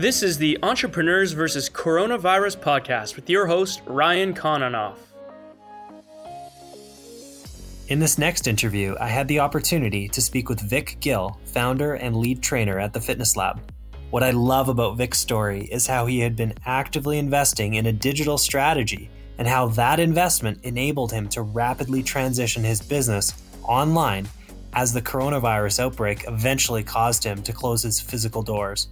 This is the Entrepreneurs vs. Coronavirus podcast with your host, Ryan Kononoff. In this next interview, I had the opportunity to speak with Vic Gill, founder and lead trainer at The Fitness Lab. What I love about Vic's story is how he had been actively investing in a digital strategy and how that investment enabled him to rapidly transition his business online as the coronavirus outbreak eventually caused him to close his physical doors.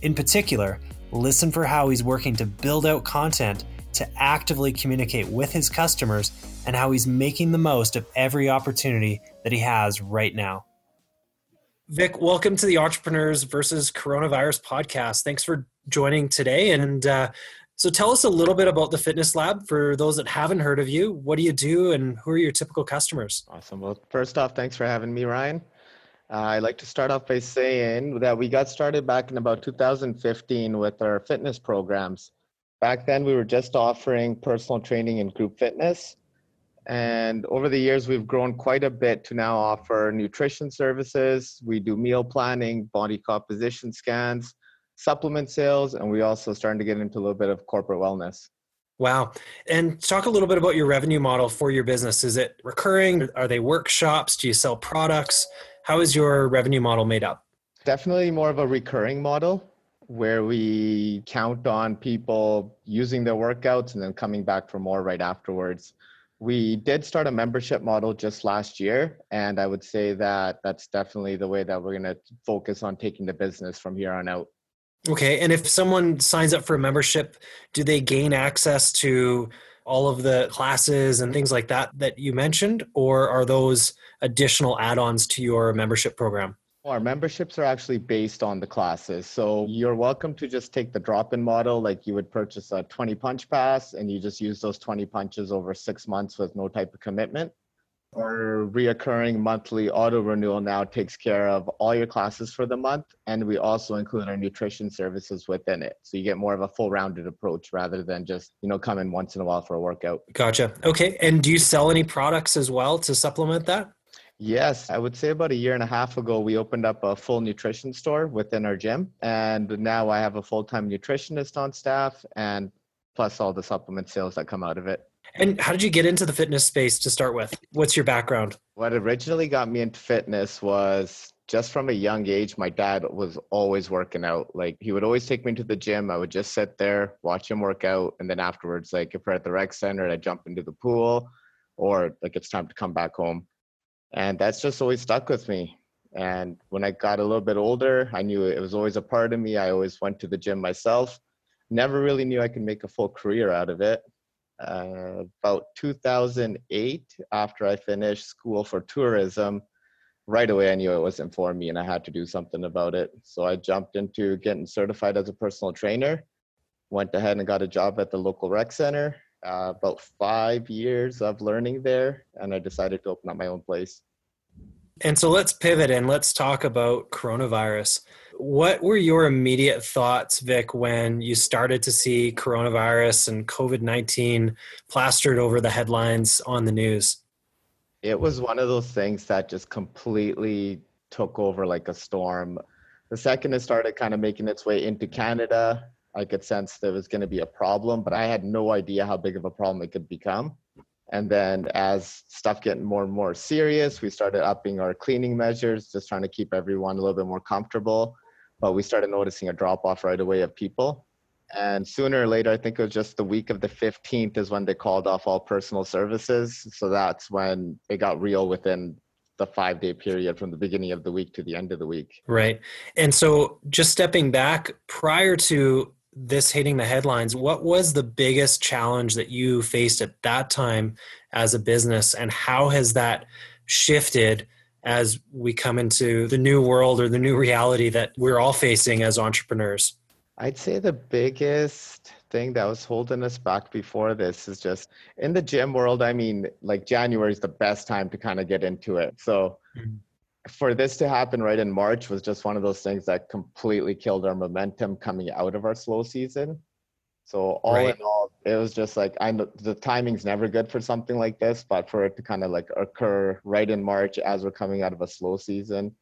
In particular, listen for how he's working to build out content to actively communicate with his customers and how he's making the most of every opportunity that he has right now. Vic, welcome to the Entrepreneurs versus Coronavirus podcast. Thanks for joining today. And so tell us a little bit about the Fitness Lab for those that haven't heard of you. What do you do and who are your typical customers? Awesome. Well, first off, thanks for having me, Ryan. I like to start off by saying that we got started back in about 2015 with our fitness programs. Back then, we were just offering personal training and group fitness. And over the years, we've grown quite a bit to now offer nutrition services. We do meal planning, body composition scans, supplement sales, and we also starting to get into a little bit of corporate wellness. Wow. And talk a little bit about your revenue model for your business. Is it recurring? Are they workshops? Do you sell products? How is your revenue model made up? Definitely more of a recurring model where we count on people using their workouts and then coming back for more right afterwards. We did start a membership model just last year, and I would say that that's definitely the way that we're going to focus on taking the business from here on out. Okay. And if someone signs up for a membership, do they gain access to all of the classes and things like that that you mentioned, or are those additional add-ons to your membership program? Our memberships are actually based on the classes. So you're welcome to just take the drop-in model, like you would purchase a 20 punch pass and you just use those 20 punches over 6 months with no type of commitment. Our reoccurring monthly auto renewal now takes care of all your classes for the month. And we also include our nutrition services within it. So you get more of a full rounded approach rather than just, come in once in a while for a workout. Gotcha. Okay. And do you sell any products as well to supplement that? Yes. I would say about a year and a half ago, we opened up a full nutrition store within our gym. And now I have a full-time nutritionist on staff and plus all the supplement sales that come out of it. And how did you get into the fitness space to start with? What's your background? What originally got me into fitness was just from a young age, my dad was always working out. Like he would always take me to the gym. I would just sit there, watch him work out. And then afterwards, like if we're at the rec center, I'd jump into the pool or like it's time to come back home. And that's just always stuck with me. And when I got a little bit older, I knew it was always a part of me. I always went to the gym myself. Never really knew I could make a full career out of it. About 2008, after I finished school for tourism, right away I knew it wasn't for me and I had to do something about it. So I jumped into getting certified as a personal trainer, went ahead and got a job at the local rec center, about 5 years of learning there, and I decided to open up my own place. And so let's pivot and let's talk about coronavirus. What were your immediate thoughts, Vic, when you started to see coronavirus and COVID-19 plastered over the headlines on the news? It was one of those things that just completely took over like a storm. The second it started kind of making its way into Canada, I could sense there was going to be a problem, but I had no idea how big of a problem it could become. And then as stuff getting more and more serious, we started upping our cleaning measures, just trying to keep everyone a little bit more comfortable. But we started noticing a drop off right away of people. And sooner or later, I think it was just the week of the 15th is when they called off all personal services. So that's when it got real within the 5-day period from the beginning of the week to the end of the week. Right. And so just stepping back prior to this hitting the headlines, what was the biggest challenge that you faced at that time as a business, and how has that shifted as we come into the new world or the new reality that we're all facing as entrepreneurs? I'd say the biggest thing that was holding us back before this is just in the gym world. I mean, like January is the best time to kind of get into it. So for this to happen right in March was just one of those things that completely killed our momentum coming out of our slow season. So all in all, it was just like, I know the timing's never good for something like this, but for it to kind of like occur right in March as we're coming out of a slow season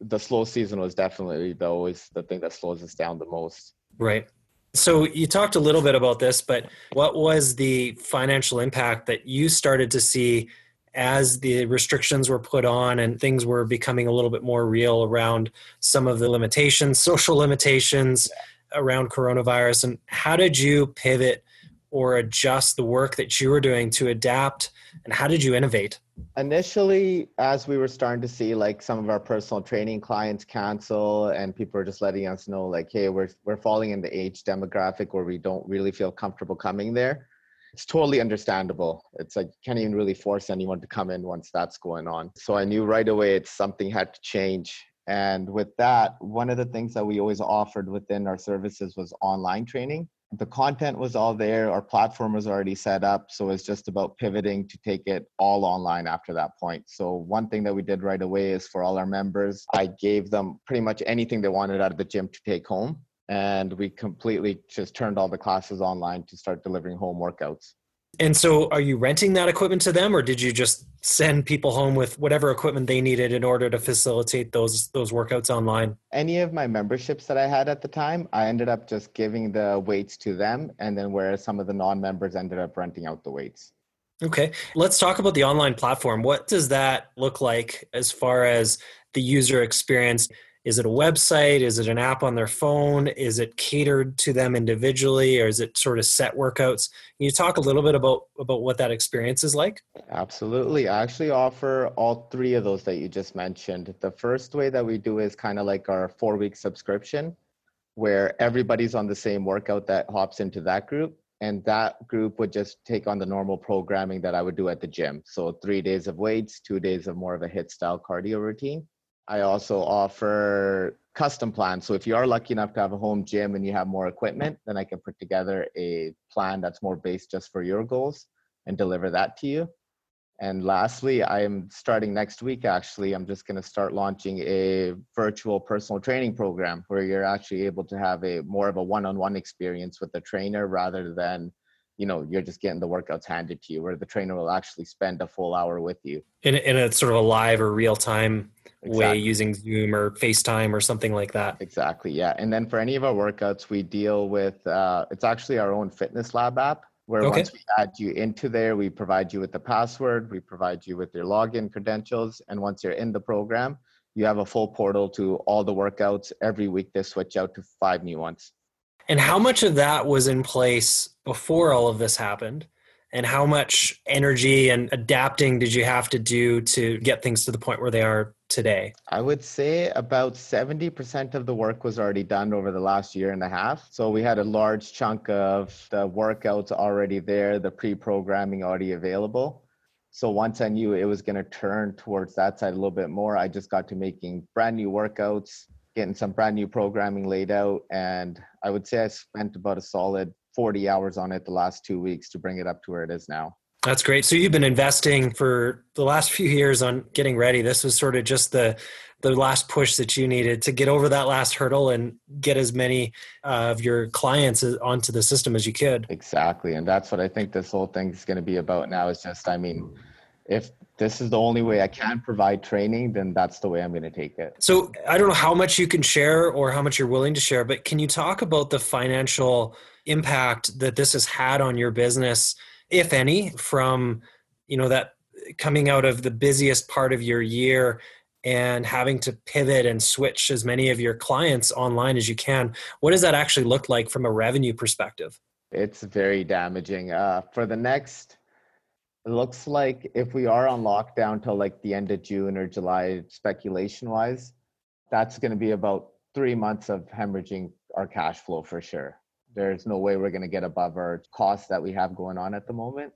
the slow season was definitely the thing that slows us down the most. Right. So you talked a little bit about this, but what was the financial impact that you started to see as the restrictions were put on and things were becoming a little bit more real around some of the limitations, social limitations around coronavirus? And how did you pivot or adjust the work that you were doing to adapt? And how did you innovate? Initially, as we were starting to see like some of our personal training clients cancel and people were just letting us know like, hey, we're falling in the age demographic where we don't really feel comfortable coming there. It's totally understandable. It's like, you can't even really force anyone to come in once that's going on. So I knew right away it's something had to change. And with that, one of the things that we always offered within our services was online training. The content was all there. Our platform was already set up. So it's just about pivoting to take it all online after that point. So one thing that we did right away is for all our members, I gave them pretty much anything they wanted out of the gym to take home. And we completely just turned all the classes online to start delivering home workouts. And so are you renting that equipment to them, or did you just send people home with whatever equipment they needed in order to facilitate those workouts online? Any of my memberships that I had at the time, I ended up just giving the weights to them. And then whereas some of the non-members ended up renting out the weights. Okay. Let's talk about the online platform. What does that look like as far as the user experience? Is it a website? Is it an app on their phone? Is it catered to them individually, or is it sort of set workouts? Can you talk a little bit about what that experience is like? Absolutely. I actually offer all three of those that you just mentioned. The first way that we do is kind of like our 4-week subscription, where everybody's on the same workout that hops into that group. And that group would just take on the normal programming that I would do at the gym. So 3 days of weights, 2 days of more of a HIIT style cardio routine. I also offer custom plans. So if you are lucky enough to have a home gym and you have more equipment, then I can put together a plan that's more based just for your goals and deliver that to you. And lastly, I'm starting next week, actually, I'm just going to start launching a virtual personal training program where you're actually able to have a more of a one-on-one experience with the trainer rather than, you know, you're just getting the workouts handed to you, where the trainer will actually spend a full hour with you. In a sort of a live or real-time way, using Zoom or FaceTime or something like that. Exactly, yeah. And then for any of our workouts, we deal with, it's actually our own Fitness Lab app, where once we add you into there, we provide you with the password, we provide you with your login credentials. And once you're in the program, you have a full portal to all the workouts. Every week, they switch out to 5 new ones. And how much of that was in place before all of this happened? And how much energy and adapting did you have to do to get things to the point where they are today? I would say about 70% of the work was already done over the last year and a half. So we had a large chunk of the workouts already there, the pre-programming already available. So once I knew it was going to turn towards that side a little bit more, I just got to making brand new workouts, getting some brand new programming laid out. And I would say I spent about a solid 40 hours on it the last 2 weeks to bring it up to where it is now. That's great. So you've been investing for the last few years on getting ready. This was sort of just the last push that you needed to get over that last hurdle and get as many of your clients onto the system as you could. Exactly. And that's what I think this whole thing is going to be about now, is just, I mean, if this is the only way I can provide training, then that's the way I'm going to take it. So I don't know how much you can share or how much you're willing to share, but can you talk about the financial impact that this has had on your business, if any, from, you know, that coming out of the busiest part of your year and having to pivot and switch as many of your clients online as you can? What does that actually look like from a revenue perspective? It's very damaging. For the next... It looks like if we are on lockdown till like the end of June or July, speculation wise, that's going to be about 3 months of hemorrhaging our cash flow for sure. There's no way we're going to get above our costs that we have going on at the moment.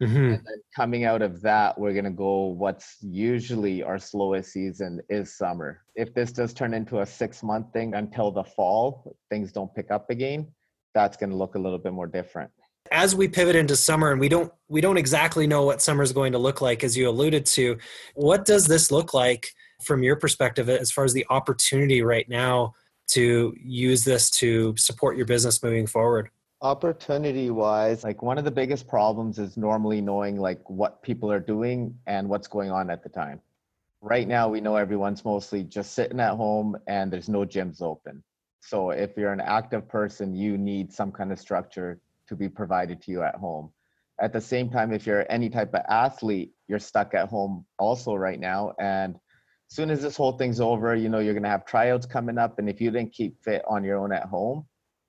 Mm-hmm. And then coming out of that, we're going to go what's usually our slowest season is summer. If this does turn into a 6-month thing until the fall, things don't pick up again, that's going to look a little bit more different. As we pivot into summer, and we don't exactly know what summer is going to look like, as you alluded to, what does this look like from your perspective as far as the opportunity right now to use this to support your business moving forward? Opportunity-wise, like one of the biggest problems is normally knowing like what people are doing and what's going on at the time. Right now, we know everyone's mostly just sitting at home and there's no gyms open. So if you're an active person, you need some kind of structure to be provided to you at home. At the same time, if you're any type of athlete, you're stuck at home also right now. And as soon as this whole thing's over, you know, you're going to have tryouts coming up. And if you didn't keep fit on your own at home,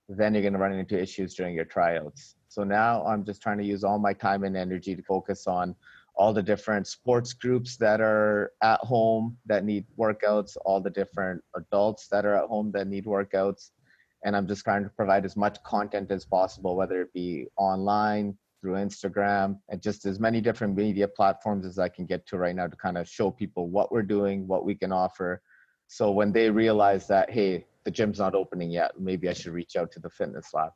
then you're going to run into issues during your tryouts. So now I'm just trying to use all my time and energy to focus on all the different sports groups that are at home that need workouts, all the different adults that are at home that need workouts. And I'm just trying to provide as much content as possible, whether it be online, through Instagram, and just as many different media platforms as I can get to right now to kind of show people what we're doing, what we can offer. So when they realize that, hey, the gym's not opening yet, maybe I should reach out to the Fitness Lab.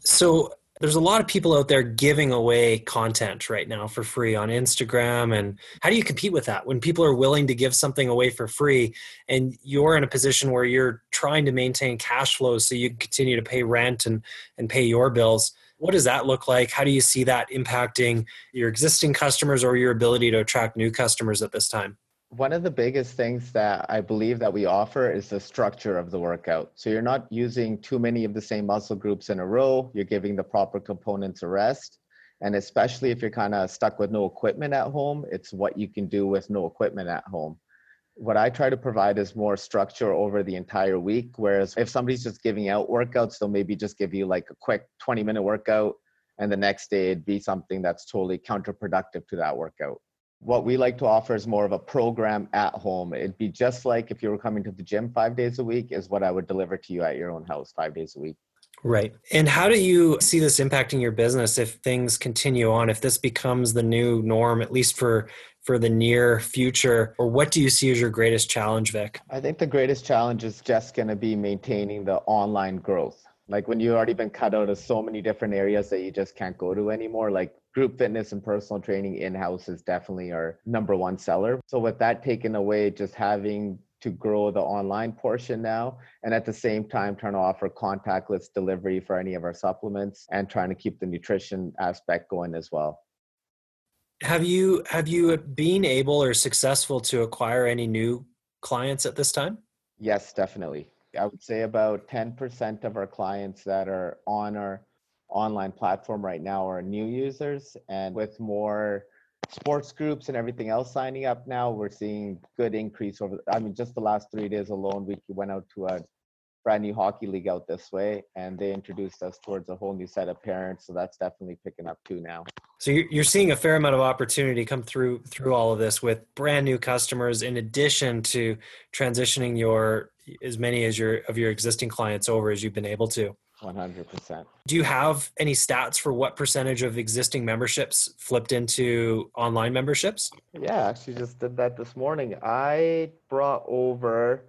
So there's a lot of people out there giving away content right now for free on Instagram. And how do you compete with that when people are willing to give something away for free and you're in a position where you're trying to maintain cash flow so you can continue to pay rent and pay your bills? What does that look like? How do you see that impacting your existing customers or your ability to attract new customers at this time? One of the biggest things that I believe that we offer is the structure of the workout. So you're not using too many of the same muscle groups in a row. You're giving the proper components a rest. And especially if you're kind of stuck with no equipment at home, it's what you can do with no equipment at home. What I try to provide is more structure over the entire week. Whereas if somebody's just giving out workouts, they'll maybe just give you like a quick 20-minute workout. And the next day it'd be something that's totally counterproductive to that workout. What we like to offer is more of a program at home. It'd be just like if you were coming to the gym 5 days a week is what I would deliver to you at your own house 5 days a week. Right. And how do you see this impacting your business if things continue on, if this becomes the new norm, at least for the near future? Or what do you see as your greatest challenge, Vic? I think the greatest challenge is just going to be maintaining the online growth. Like when you've already been cut out of so many different areas that you just can't go to anymore, like group fitness and personal training in-house is definitely our number one seller. So with that taken away, just having to grow the online portion now, and at the same time, trying to offer contactless delivery for any of our supplements and trying to keep the nutrition aspect going as well. Have you been able or successful to acquire any new clients at this time? Yes, definitely. I would say about 10% of our clients that are on our online platform right now are new users. And with more sports groups and everything else signing up now, we're seeing good increase over, I mean, just the last 3 days alone, we went out to a brand new hockey league out this way, and they introduced us towards a whole new set of parents. So that's definitely picking up too now. So you're seeing a fair amount of opportunity come through all of this with brand new customers, in addition to transitioning as many of your existing clients over as you've been able to. 100%. Do you have any stats for what percentage of existing memberships flipped into online memberships? Yeah, actually just did that this morning. I brought over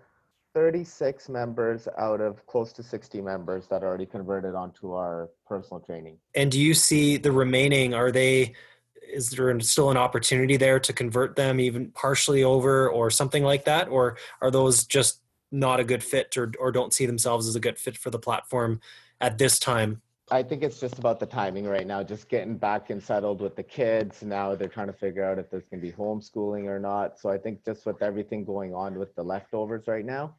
36 members out of close to 60 members that already converted onto our personal training. And do you see the remaining, is there still an opportunity there to convert them even partially over or something like that? Or are those just not a good fit or don't see themselves as a good fit for the platform at this time? I think it's just about the timing right now, just getting back and settled with the kids. Now they're trying to figure out if there's going to be homeschooling or not. So I think just with everything going on with the leftovers right now,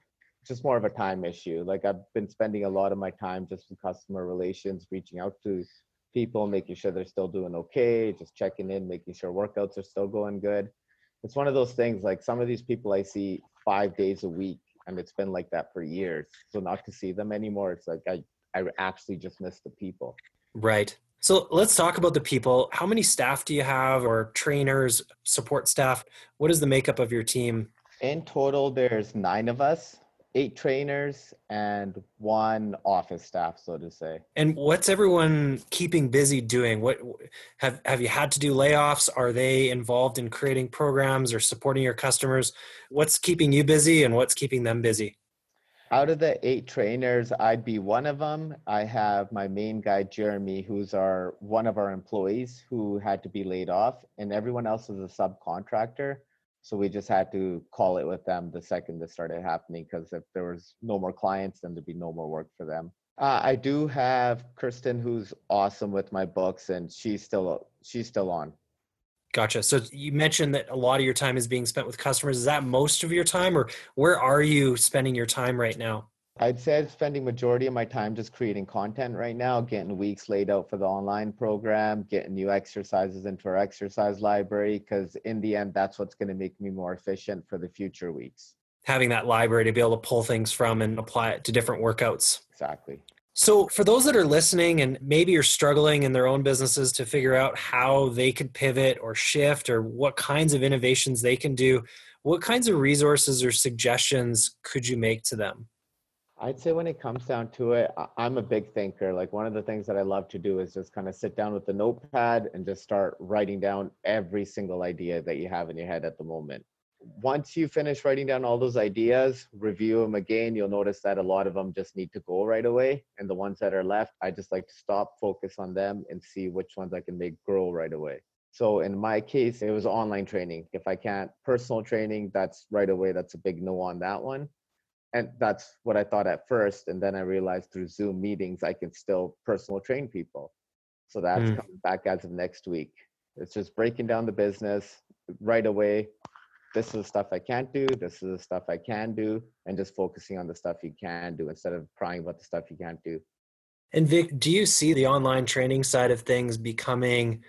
just more of a time issue. Like I've been spending a lot of my time just in customer relations, reaching out to people, making sure they're still doing okay, just checking in, making sure workouts are still going good. It's one of those things, like some of these people I see 5 days a week, and it's been like that for years. So not to see them anymore, it's like I actually just miss the people. Right. So let's talk about the people. How many staff do you have, or trainers, support staff? What is the makeup of your team? In total, there's 9 of us. 8 trainers and 1 office staff, so to say. And what's everyone keeping busy doing? What have you had to do layoffs? Are they involved in creating programs or supporting your customers? What's keeping you busy and what's keeping them busy? Out of the 8 trainers, I'd be one of them. I have my main guy, Jeremy, who's one of our employees who had to be laid off, and everyone else is a subcontractor. So we just had to call it with them the second this started happening, because if there was no more clients, then there'd be no more work for them. I do have Kristen, who's awesome with my books, and she's still on. Gotcha. So you mentioned that a lot of your time is being spent with customers. Is that most of your time, or where are you spending your time right now? I'd say I'm spending majority of my time just creating content right now, getting weeks laid out for the online program, getting new exercises into our exercise library, because in the end, that's what's going to make me more efficient for the future weeks. Having that library to be able to pull things from and apply it to different workouts. Exactly. So for those that are listening and maybe you're struggling in their own businesses to figure out how they could pivot or shift or what kinds of innovations they can do, what kinds of resources or suggestions could you make to them? I'd say when it comes down to it, I'm a big thinker. Like one of the things that I love to do is just kind of sit down with the notepad and just start writing down every single idea that you have in your head at the moment. Once you finish writing down all those ideas, review them again. You'll notice that a lot of them just need to go right away. And the ones that are left, I just like to stop, focus on them and see which ones I can make grow right away. So in my case, it was online training. If I can't personal training, that's right away. That's a big no on that one. And that's what I thought at first. And then I realized through Zoom meetings, I can still personal train people. So that's coming back as of next week. It's just breaking down the business right away. This is the stuff I can't do. This is the stuff I can do. And just focusing on the stuff you can do instead of crying about the stuff you can't do. And Vic, do you see the online training side of things becoming,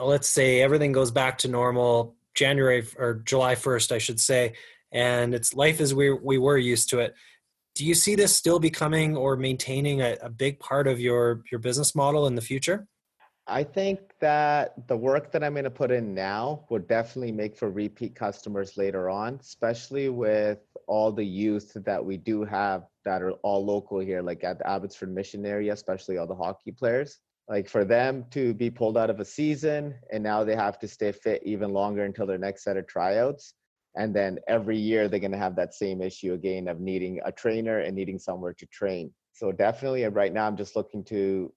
let's say everything goes back to normal, January or July 1st, I should say, and it's life as we were used to it. Do you see this still becoming or maintaining a big part of your business model in the future? I think that the work that I'm going to put in now will definitely make for repeat customers later on, especially with all the youth that we do have that are all local here, like at the Abbotsford Mission area, especially all the hockey players. Like for them to be pulled out of a season and now they have to stay fit even longer until their next set of tryouts. And then every year they're going to have that same issue again of needing a trainer and needing somewhere to train. So definitely right now I'm just looking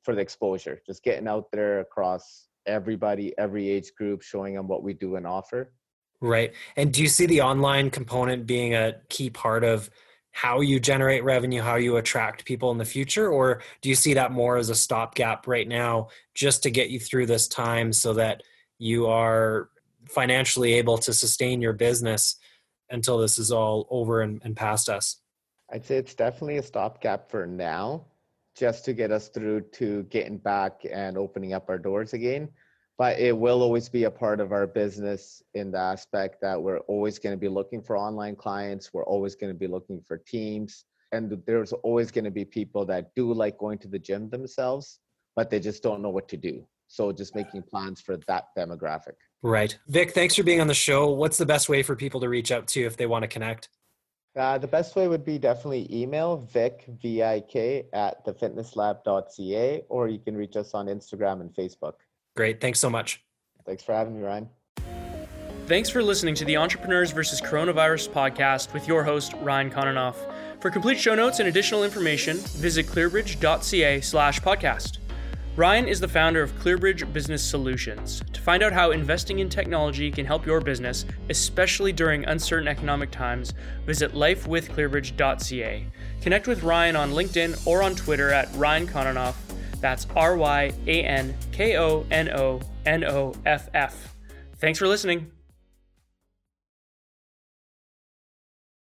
for the exposure, just getting out there across everybody, every age group, showing them what we do and offer. Right. And do you see the online component being a key part of how you generate revenue, how you attract people in the future? Or do you see that more as a stopgap right now just to get you through this time so that you are financially able to sustain your business until this is all over and past us? I'd say it's definitely a stopgap for now, just to get us through to getting back and opening up our doors again. But it will always be a part of our business in the aspect that we're always going to be looking for online clients. We're always going to be looking for teams. And there's always going to be people that do like going to the gym themselves, but they just don't know what to do. So just making plans for that demographic. Right. Vic, thanks for being on the show. What's the best way for people to reach out to you if they want to connect? The best way would be definitely email vic@thefitnesslab.ca, or you can reach us on Instagram and Facebook. Great. Thanks so much. Thanks for having me, Ryan. Thanks for listening to the Entrepreneurs vs. Coronavirus podcast with your host, Ryan Kononoff. For complete show notes and additional information, visit clearbridge.ca/podcast. Ryan is the founder of Clearbridge Business Solutions. To find out how investing in technology can help your business, especially during uncertain economic times, visit lifewithclearbridge.ca. Connect with Ryan on LinkedIn or on Twitter at Ryan Kononoff. That's RyanKononoff. Thanks for listening.